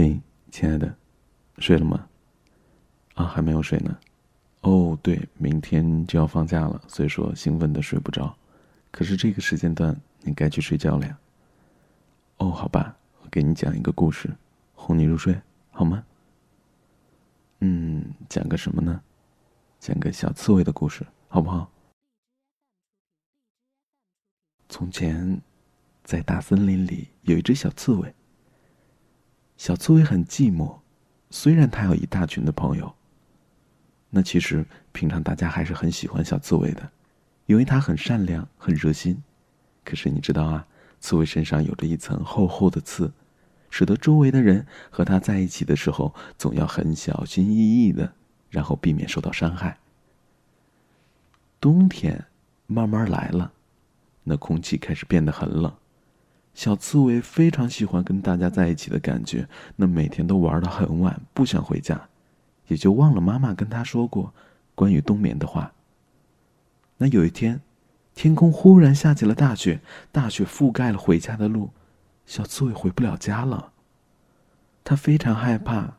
嘿，亲爱的，睡了吗？啊，还没有睡呢。哦，对，明天就要放假了，所以说兴奋的睡不着。可是这个时间段你该去睡觉了呀。哦，好吧，我给你讲一个故事，哄你入睡，好吗？讲个什么呢？讲个小刺猬的故事，好不好？从前，在大森林里有一只小刺猬。小刺猬很寂寞，虽然它有一大群的朋友。那其实平常大家还是很喜欢小刺猬的，因为它很善良，很热心。可是你知道啊，刺猬身上有着一层厚厚的刺，使得周围的人和它在一起的时候总要很小心翼翼的，然后避免受到伤害。冬天慢慢来了，那空气开始变得很冷，小刺猬非常喜欢跟大家在一起的感觉，那每天都玩得很晚，不想回家，也就忘了妈妈跟他说过关于冬眠的话。那有一天，天空忽然下起了大雪，大雪覆盖了回家的路，小刺猬回不了家了。他非常害怕，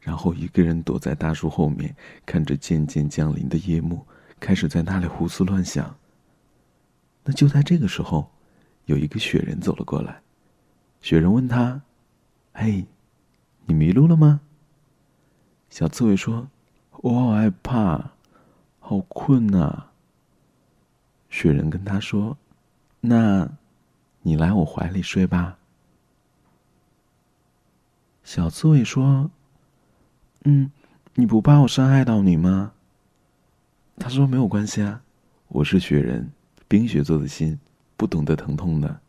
然后一个人躲在大树后面，看着渐渐降临的夜幕，开始在那里胡思乱想。那就在这个时候，有一个雪人走了过来。雪人问他：嘿，你迷路了吗？小刺猬说：我好害怕，好困啊。雪人跟他说：那你来我怀里睡吧。小刺猬说：你不怕我伤害到你吗？他说：没有关系啊，我是雪人，冰雪做的心，不懂得疼痛的。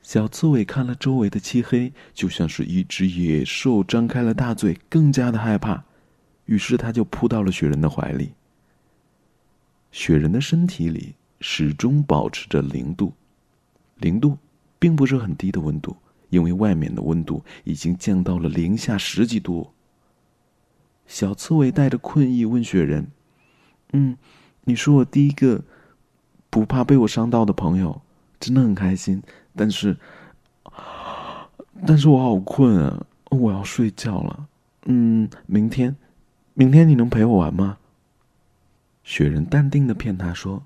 小刺猬看了周围的漆黑，就像是一只野兽张开了大嘴，更加的害怕，于是他就扑到了雪人的怀里。雪人的身体里始终保持着0度，0度并不是很低的温度，因为外面的温度已经降到了零下10几度。小刺猬带着困意问雪人：你说我第一个不怕被我伤到的朋友，真的很开心，但是我好困啊，我要睡觉了。明天你能陪我玩吗？雪人淡定地骗他说：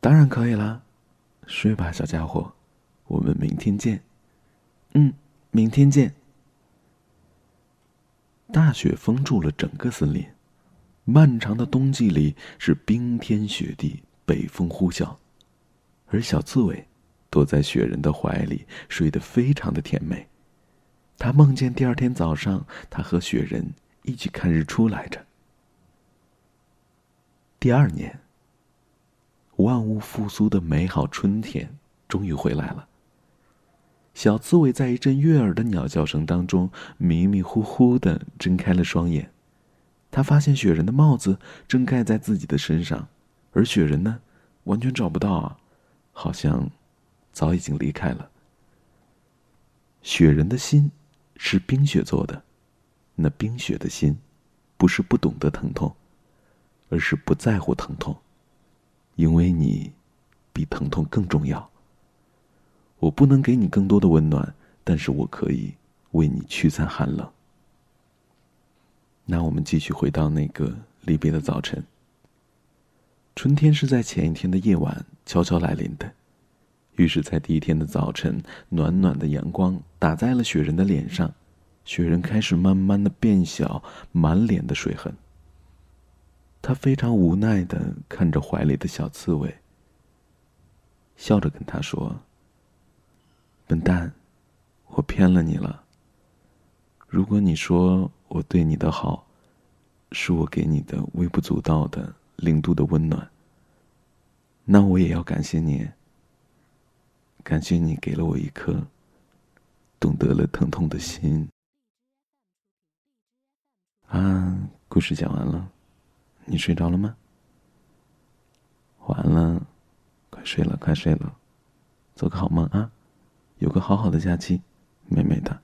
当然可以啦，睡吧小家伙，我们明天见。明天见。大雪封住了整个森林，漫长的冬季里是冰天雪地，北风呼啸，而小刺猬躲在雪人的怀里，睡得非常的甜美。他梦见第二天早上，他和雪人一起看日出来着。第2年，万物复苏的美好春天终于回来了。小刺猬在一阵悦耳的鸟叫声当中，迷迷糊糊地睁开了双眼。他发现雪人的帽子正盖在自己的身上，而雪人呢，完全找不到啊，好像早已经离开了。雪人的心是冰雪做的，那冰雪的心不是不懂得疼痛，而是不在乎疼痛，因为你比疼痛更重要。我不能给你更多的温暖，但是我可以为你驱散寒冷。那我们继续回到那个离别的早晨。春天是在前一天的夜晚悄悄来临的，于是在第一天的早晨，暖暖的阳光打在了雪人的脸上，雪人开始慢慢的变小，满脸的水痕。他非常无奈的看着怀里的小刺猬，笑着跟他说：笨蛋，我骗了你了。如果你说我对你的好，是我给你的微不足道的0度的温暖，那我也要感谢你。感谢你给了我一颗懂得了疼痛的心。啊，故事讲完了，你睡着了吗？完了，快睡了，做个好梦啊，有个好好的假期，美美的。